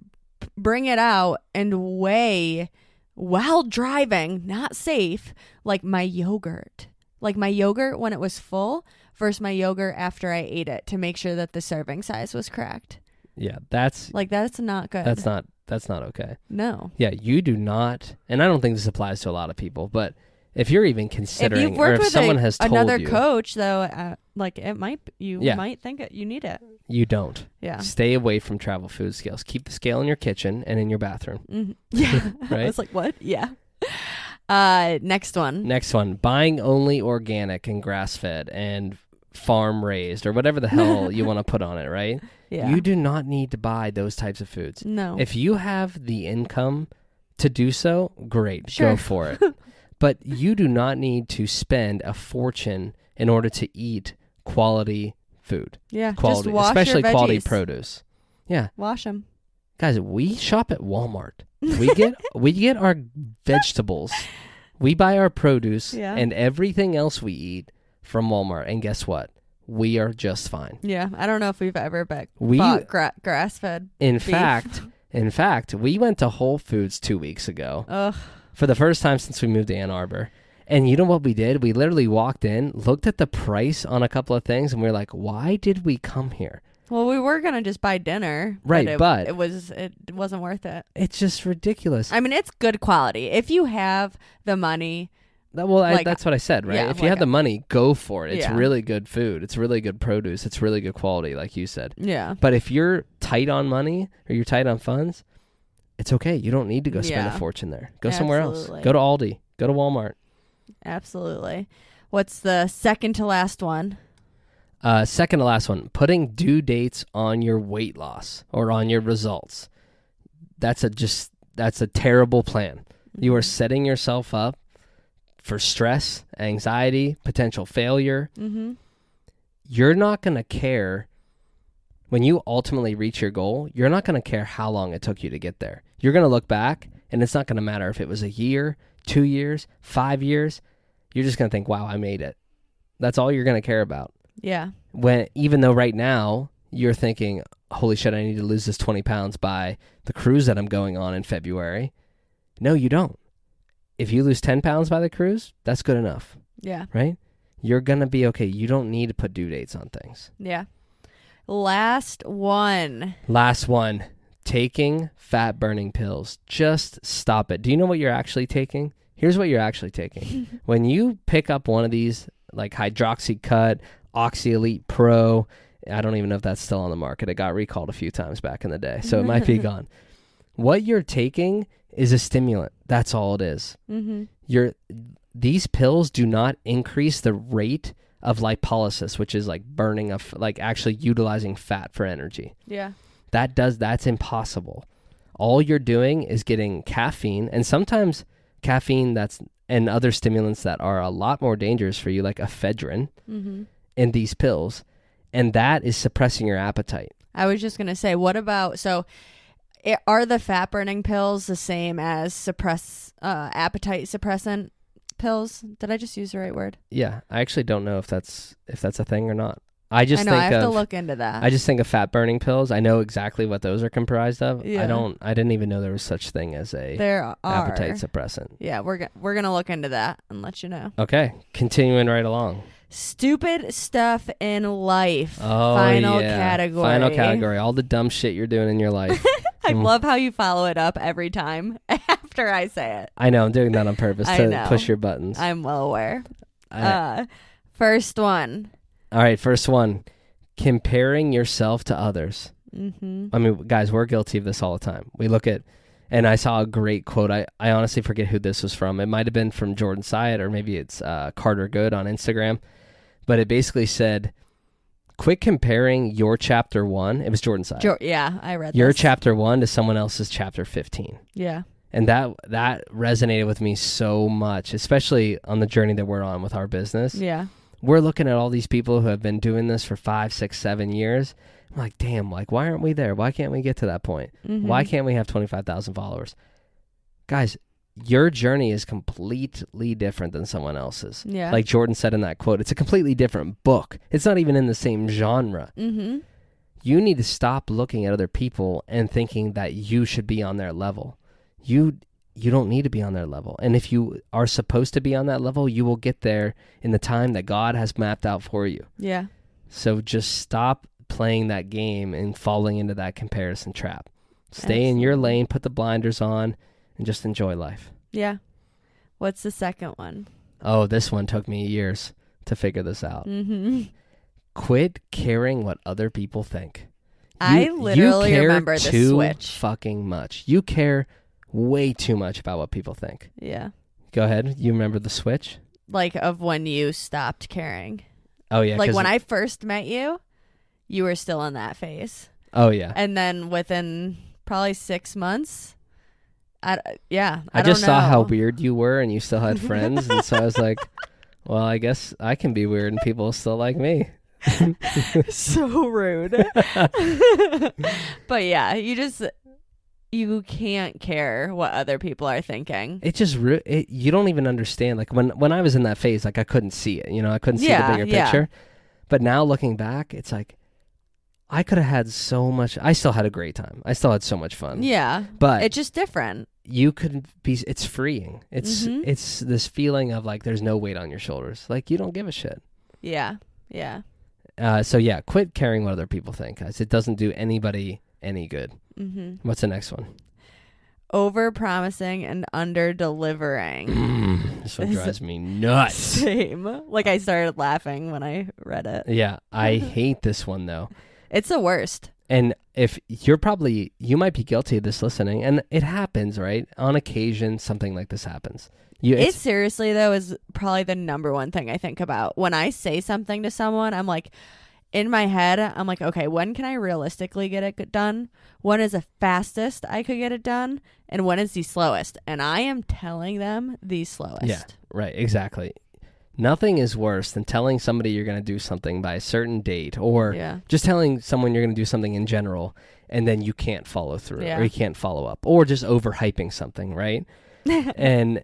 bring it out and weigh while driving, not safe, like my yogurt. Like my yogurt when it was full versus my yogurt after I ate it, to make sure that the serving size was correct. Yeah, that's... Like, that's not good. That's not That's not okay. No. Yeah, you do not... And I don't think this applies to a lot of people, but if you're even considering... If you've worked or if with someone a, has told another you, coach, though, uh, like, it might... You yeah. might think it, you need it. You don't. Yeah. Stay away from travel food scales. Keep the scale in your kitchen and in your bathroom. Mm-hmm. Yeah. Right? I was like, what? Yeah. Uh, next one. Next one. Buying only organic and grass-fed and... farm raised or whatever the hell you want to put on it, right? Yeah. You do not need to buy those types of foods. No. If you have the income to do so, great. Sure. Go for it. But you do not need to spend a fortune in order to eat quality food. Yeah. Quality, just wash especially your quality produce. Yeah. Wash them. Guys, we shop at Walmart. We get we get our vegetables. We buy our produce yeah. and everything else we eat from Walmart, and guess what? We are just fine. Yeah, I don't know if we've ever be- we, bought gra- grass-fed in beef. fact, in fact, we went to Whole Foods two weeks ago Ugh. for the first time since we moved to Ann Arbor, and you know what we did? We literally walked in, looked at the price on a couple of things, and we were like, "Why did we come here?" Well, we were gonna just buy dinner, right? But it, but it was it wasn't worth it. It's just ridiculous. I mean, it's good quality if you have the money. That, well, like, I, that's what I said, right? Yeah, if you like have the money, go for it. It's yeah. really good food. It's really good produce. It's really good quality, like you said. Yeah. But if you're tight on money or you're tight on funds, it's okay. You don't need to go spend yeah. a fortune there. Go Absolutely. somewhere else. Go to Aldi. Go to Walmart. Absolutely. What's the second to last one? Uh, second to last one. Putting due dates on your weight loss or on your results. That's a just. That's a terrible plan. You are setting yourself up for stress, anxiety, potential failure. Mm-hmm. You're not going to care when you ultimately reach your goal. You're not going to care how long it took you to get there. You're going to look back, and it's not going to matter if it was a year, two years, five years. You're just going to think, wow, I made it. That's all you're going to care about. Yeah. When, even though right now you're thinking, holy shit, I need to lose this twenty pounds by the cruise that I'm going on in February. No, you don't. If you lose ten pounds by the cruise, that's good enough. Yeah. Right? You're going to be okay. You don't need to put due dates on things. Yeah. Last one. Last one. Taking fat burning pills. Just stop it. Do you know what you're actually taking? Here's what you're actually taking. When you pick up one of these, like HydroxyCut, OxyElite Pro, I don't even know if that's still on the market. It got recalled a few times back in the day, so it might be gone. What you're taking is a stimulant. That's all it is. Mm-hmm. You're, these pills do not increase the rate of lipolysis, which is like burning of, like actually utilizing fat for energy. Yeah. That does, that's impossible. All you're doing is getting caffeine, and sometimes caffeine that's, and other stimulants that are a lot more dangerous for you, like ephedrine mm-hmm. in these pills. And that is suppressing your appetite. I was just going to say, what about, so... It, are the fat burning pills the same as suppress uh, appetite suppressant pills? Did I just use the right word? Yeah, I actually don't know if that's if that's a thing or not. I just I know, think I have of, to look into that. I just think of fat burning pills. I know exactly what those are comprised of. Yeah. I don't. I didn't even know there was such thing as a there are. appetite suppressant. Yeah, we're go- we're gonna look into that and let you know. Okay, continuing right along. Stupid stuff in life. Oh, Final yeah. category. Final category. All the dumb shit you're doing in your life. I love how you follow it up every time after I say it. I know. I'm doing that on purpose to know. push your buttons. I'm well aware. Right. Uh, first one. All right. First one. Comparing yourself to others. Mm-hmm. I mean, guys, we're guilty of this all the time. We look at And I saw a great quote. I, I honestly forget who this was from. It might have been from Jordan Syatt, or maybe it's uh, Carter Good on Instagram. But it basically said, quit comparing your chapter one. It was Jordan Syatt. Jo- yeah, I read Your this. chapter one to someone else's chapter fifteen. Yeah. And that that resonated with me so much, especially on the journey that we're on with our business. Yeah. We're looking at all these people who have been doing this for five, six, seven years. I'm like, damn, like, why aren't we there? Why can't we get to that point? Mm-hmm. Why can't we have twenty-five thousand followers? Guys, your journey is completely different than someone else's. Yeah. Like Jordan said in that quote, it's a completely different book. It's not even in the same genre. Mm-hmm. You need to stop looking at other people and thinking that you should be on their level. You... You don't need to be on their level. And if you are supposed to be on that level, you will get there in the time that God has mapped out for you. Yeah. So just stop playing that game and falling into that comparison trap. Stay Absolutely. in your lane, put the blinders on, and just enjoy life. Yeah. What's the second one? Oh, this one took me years to figure this out. Mm-hmm. Quit caring what other people think. I you, literally you remember the switch. Too fucking much. You care way too much about what people think. Yeah. Go ahead. You remember the switch? Like of when you stopped caring. Oh, yeah. Like when it... I first met you, you were still in that phase. Oh, yeah. And then within probably six months, I, yeah. I, I just don't know. saw how weird you were and you still had friends. And so I was like, well, I guess I can be weird and people still like me. So rude. But yeah, you just... You can't care what other people are thinking. It just, re- it, you don't even understand. Like when, when I was in that phase, like I couldn't see it, you know, I couldn't see yeah, the bigger yeah. picture. But now looking back, it's like, I could have had so much, I still had a great time. I still had so much fun. Yeah. But it's just different. You could be, it's freeing. It's, mm-hmm. it's this feeling of like, there's no weight on your shoulders. Like you don't give a shit. Yeah. Yeah. Uh, so yeah, quit caring what other people think, guys. It doesn't do anybody any good. Mm-hmm. What's the next one? Over promising and under delivering. Mm, this one drives me nuts. Same. Like I started laughing when I read it. Yeah, I hate this one though. It's the worst. And if you're probably, you might be guilty of this listening, and it happens, right? On occasion, something like this happens. You, it seriously though is probably the number one thing I think about when I say something to someone. I'm like. In my head, I'm like, okay, when can I realistically get it done? When is the fastest I could get it done? And when is the slowest? And I am telling them the slowest. Yeah, right, exactly. Nothing is worse than telling somebody you're going to do something by a certain date or yeah. just telling someone you're going to do something in general and then you can't follow through yeah. or you can't follow up or just overhyping something, right? And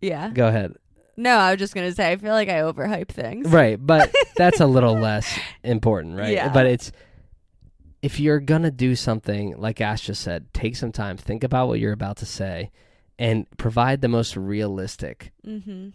yeah, go ahead. No, I was just going to say, I feel like I overhype things. Right, but that's a little less important, right? Yeah. But it's, if you're going to do something, like Ash just said, take some time, think about what you're about to say, and provide the most realistic mm-hmm.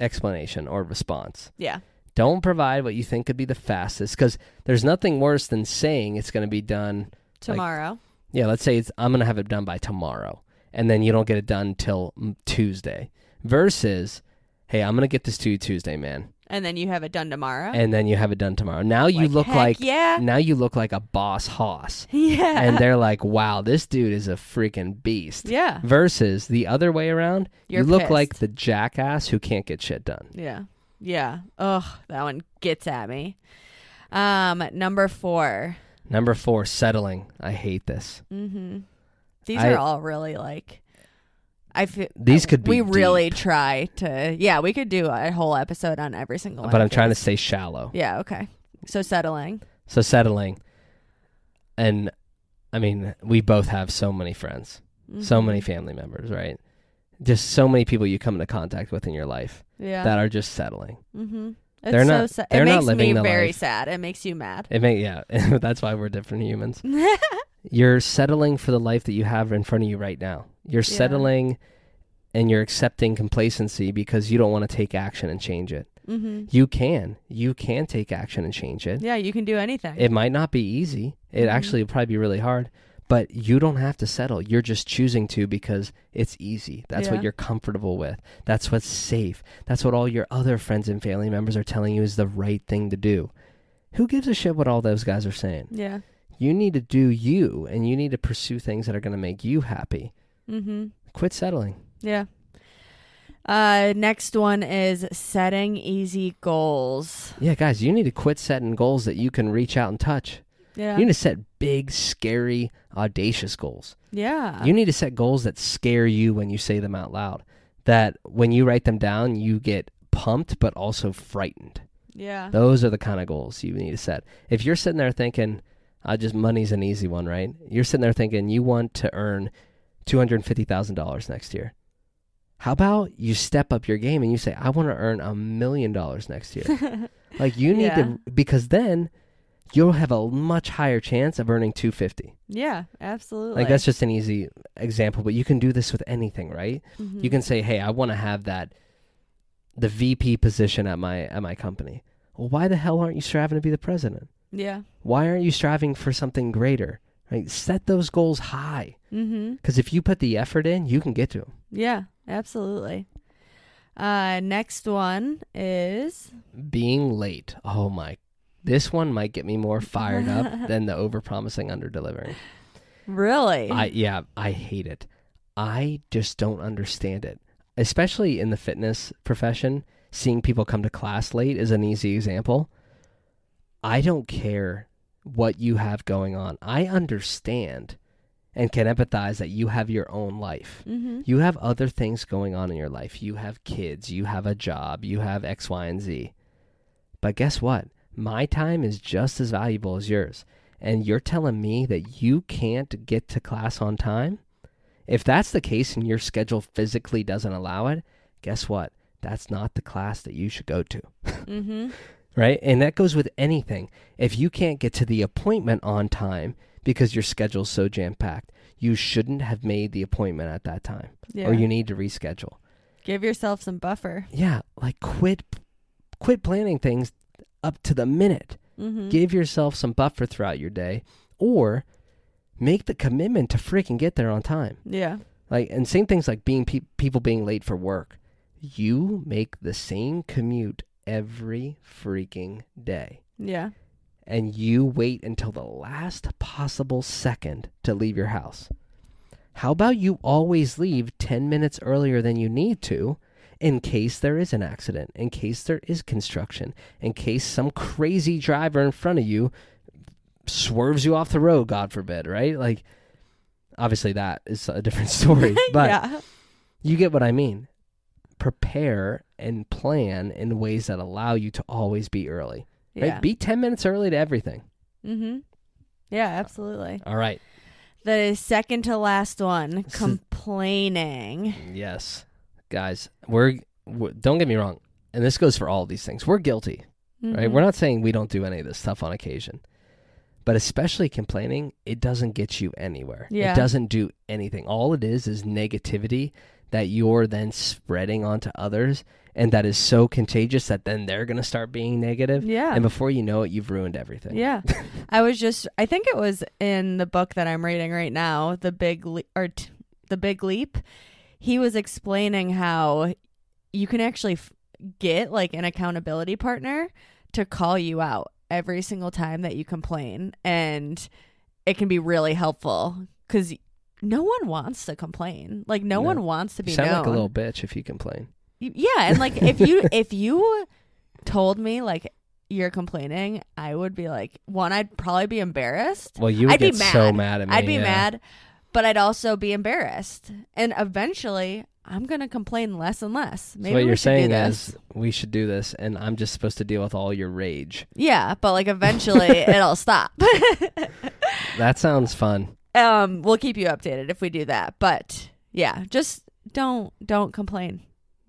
explanation or response. Yeah. Don't provide what you think could be the fastest, because there's nothing worse than saying it's going to be done... Tomorrow. Like, yeah, let's say it's, I'm going to have it done by tomorrow, and then you don't get it done till Tuesday, versus... Hey, I'm going to get this to you Tuesday, man. And then you have it done tomorrow? And then you have it done tomorrow. Now you like, look like yeah. now you look like a boss hoss. Yeah. And they're like, wow, this dude is a freaking beast. Yeah. Versus the other way around, You're you look pissed. like the jackass who can't get shit done. Yeah. Yeah. Ugh, that one gets at me. Um, number four. Number four, settling. I hate this. Mm-hmm. These I, are all really like... I feel these could be. We deep. really try to. Yeah, we could do a whole episode on every single one. But I'm trying to stay shallow. Yeah. Okay. So settling. So settling, and I mean, we both have so many friends, mm-hmm. so many family members, right? Just so many people you come into contact with in your life yeah. that are just settling. Mm-hmm. It's they're so not. Sa- they're it makes not living me very life. sad. It makes you mad. It may. Yeah. That's why we're different humans. You're settling for the life that you have in front of you right now. You're yeah. settling and you're accepting complacency because you don't want to take action and change it. Mm-hmm. You can. You can take action and change it. Yeah, you can do anything. It might not be easy. It mm-hmm. actually will probably be really hard, but you don't have to settle. You're just choosing to because it's easy. That's yeah. what you're comfortable with. That's what's safe. That's what all your other friends and family members are telling you is the right thing to do. Who gives a shit what all those guys are saying? Yeah. You need to do you, and you need to pursue things that are going to make you happy. Mm-hmm. Quit settling. Yeah. Uh, next one is setting easy goals. Yeah, guys, you need to quit setting goals that you can reach out and touch. Yeah. You need to set big, scary, audacious goals. Yeah. You need to set goals that scare you when you say them out loud. That when you write them down, you get pumped but also frightened. Yeah. Those are the kind of goals you need to set. If you're sitting there thinking, I just money's an easy one, right? You're sitting there thinking you want to earn two hundred fifty thousand dollars next year. How about you step up your game and you say, I want to earn a million dollars next year. Like you need yeah. to, because then you'll have a much higher chance of earning two hundred fifty. Yeah, absolutely. Like that's just an easy example, but you can do this with anything, right? Mm-hmm. You can say, hey, I want to have that, the V P position at my, at my company. Well, why the hell aren't you striving to be the president? Yeah. Why aren't you striving for something greater? Right? Set those goals high. Mm-hmm. Because if you put the effort in, you can get to them. Yeah, absolutely. Uh, next one is... being late. Oh, my. This one might get me more fired up than the over-promising, under-delivering. Really? I, yeah, I hate it. I just don't understand it. Especially in the fitness profession, seeing people come to class late is an easy example. I don't care what you have going on. I understand and can empathize that you have your own life. Mm-hmm. You have other things going on in your life. You have kids. You have a job. You have X, Y, and Z. But guess what? My time is just as valuable as yours. And you're telling me that you can't get to class on time? If that's the case and your schedule physically doesn't allow it, guess what? That's not the class that you should go to. Mm-hmm. Right? And that goes with anything. If you can't get to the appointment on time because your schedule's so jam-packed, you shouldn't have made the appointment at that time. Yeah. Or you need to reschedule. Give yourself some buffer. Yeah. Like quit quit planning things up to the minute. Mm-hmm. Give yourself some buffer throughout your day, or make the commitment to freaking get there on time. Yeah. Like, and same things like being pe- people being late for work. You make the same commute every freaking day. Yeah. And you wait until the last possible second to leave your house. How about you always leave ten minutes earlier than you need to, in case there is an accident, in case there is construction, in case some crazy driver in front of you swerves you off the road, God forbid, right? Like, obviously that is a different story, but yeah. You get what I mean. Prepare and plan in ways that allow you to always be early. Right? Yeah. Be ten minutes early to everything. Mm-hmm. Yeah, absolutely. All right. The second to last one, this complaining. Is... yes. Guys, we're, we're, don't get me wrong, and this goes for all of these things. We're guilty, mm-hmm. right? We're not saying we don't do any of this stuff on occasion, but especially complaining, it doesn't get you anywhere. Yeah. It doesn't do anything. All it is is negativity that you're then spreading onto others, and that is so contagious that then they're going to start being negative. Yeah. And before you know it, you've ruined everything. Yeah. I was just, I think it was in the book that I'm reading right now, The Big Le- or t- The Big Leap. He was explaining how you can actually f- get like an accountability partner to call you out every single time that you complain. And it can be really helpful because no one wants to complain. Like no, no. one wants to be you sound known. Like a little bitch if you complain. You, yeah. And like if you if you told me like you're complaining, I would be like, one, I'd probably be embarrassed. Well, you would I'd get be mad. so mad at me. I'd be yeah. mad. But I'd also be embarrassed. And eventually, I'm going to complain less and less. Maybe so what you're saying is we should do this, and I'm just supposed to deal with all your rage. Yeah, but like eventually, it'll stop. That sounds fun. Um, we'll keep you updated if we do that. But yeah, just don't don't complain.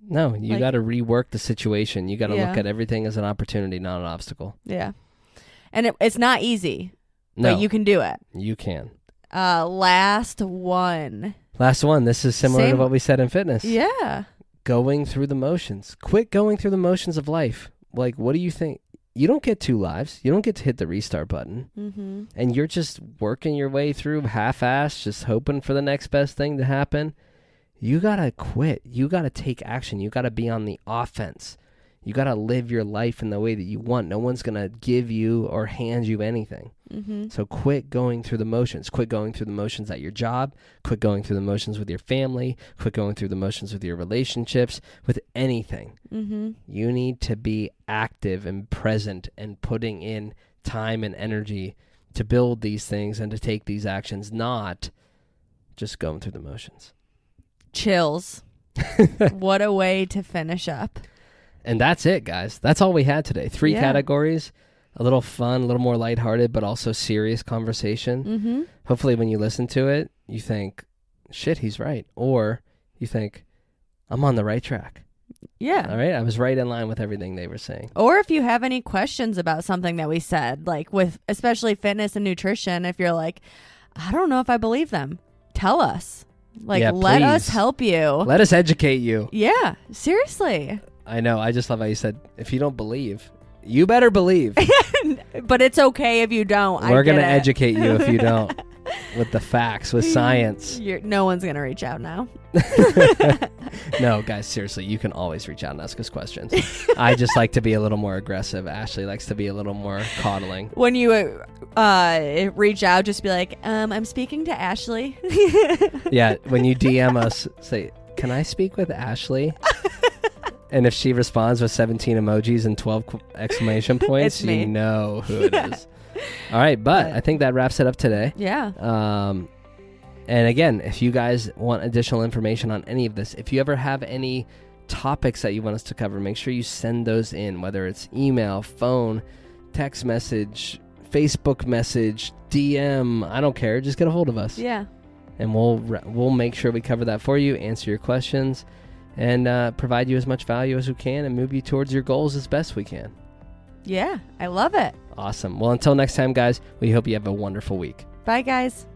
No, you like, got to rework the situation. You got to yeah. look at everything as an opportunity, not an obstacle. Yeah. And it, it's not easy. No. But you can do it. You can. Uh, last one. Last one. This is similar Same. to what we said in fitness. Yeah. Going through the motions. Quit going through the motions of life. Like, what do you think? You don't get two lives. You don't get to hit the restart button. Mm-hmm. And you're just working your way through half-assed, just hoping for the next best thing to happen. You got to quit. You got to take action. You got to be on the offense. You got to live your life in the way that you want. No one's going to give you or hand you anything. Mm-hmm. So quit going through the motions. Quit going through the motions at your job. Quit going through the motions with your family. Quit going through the motions with your relationships, with anything. Mm-hmm. You need to be active and present and putting in time and energy to build these things and to take these actions, not just going through the motions. Chills. What a way to finish up. And that's it, guys. That's all we had today. Three yeah. categories, a little fun, a little more lighthearted, but also serious conversation. Mm-hmm. Hopefully when you listen to it, you think, shit, he's right. Or you think, I'm on the right track. Yeah. All right. I was right in line with everything they were saying. Or if you have any questions about something that we said, like with especially fitness and nutrition, if you're like, I don't know if I believe them, tell us. Like, yeah, let please. us help you. Let us educate you. Yeah. Seriously. I know. I just love how you said, if you don't believe, you better believe. But it's okay if you don't. We're going to educate you if you don't. With the facts, with science. You're, no one's going to reach out now. No, guys, seriously, you can always reach out and ask us questions. I just like to be a little more aggressive. Ashley likes to be a little more coddling. When you uh, reach out, just be like, um, I'm speaking to Ashley. Yeah, when you D M us, say, can I speak with Ashley? And if she responds with seventeen emojis and twelve exclamation points, you know who it is. All right, but, but I think that wraps it up today. Yeah. Um, and again, if you guys want additional information on any of this, if you ever have any topics that you want us to cover, make sure you send those in, whether it's email, phone, text message, Facebook message, D M. I don't care. Just get a hold of us. Yeah. And we'll we'll make sure we cover that for you, answer your questions, and uh, provide you as much value as we can and move you towards your goals as best we can. Yeah, I love it. Awesome. Well, until next time, guys, we hope you have a wonderful week. Bye, guys.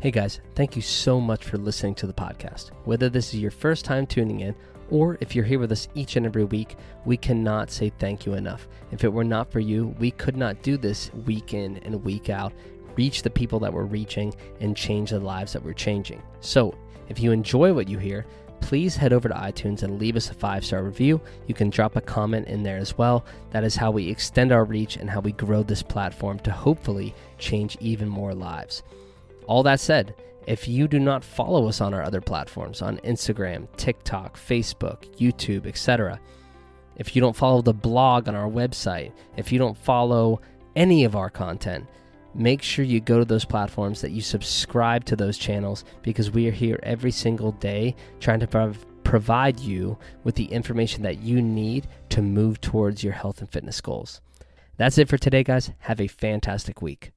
Hey, guys, thank you so much for listening to the podcast. Whether this is your first time tuning in or if you're here with us each and every week, we cannot say thank you enough. If it were not for you, we could not do this week in and week out, reach the people that we're reaching, and change the lives that we're changing. So if you enjoy what you hear, please head over to iTunes and leave us a five-star review. You can drop a comment in there as well. That is how we extend our reach and how we grow this platform to hopefully change even more lives. All that said, if you do not follow us on our other platforms, on Instagram, TikTok, Facebook, YouTube, et cetera, if you don't follow the blog on our website, if you don't follow any of our content, make sure you go to those platforms, that you subscribe to those channels, because we are here every single day trying to prov- provide you with the information that you need to move towards your health and fitness goals. That's it for today, guys. Have a fantastic week.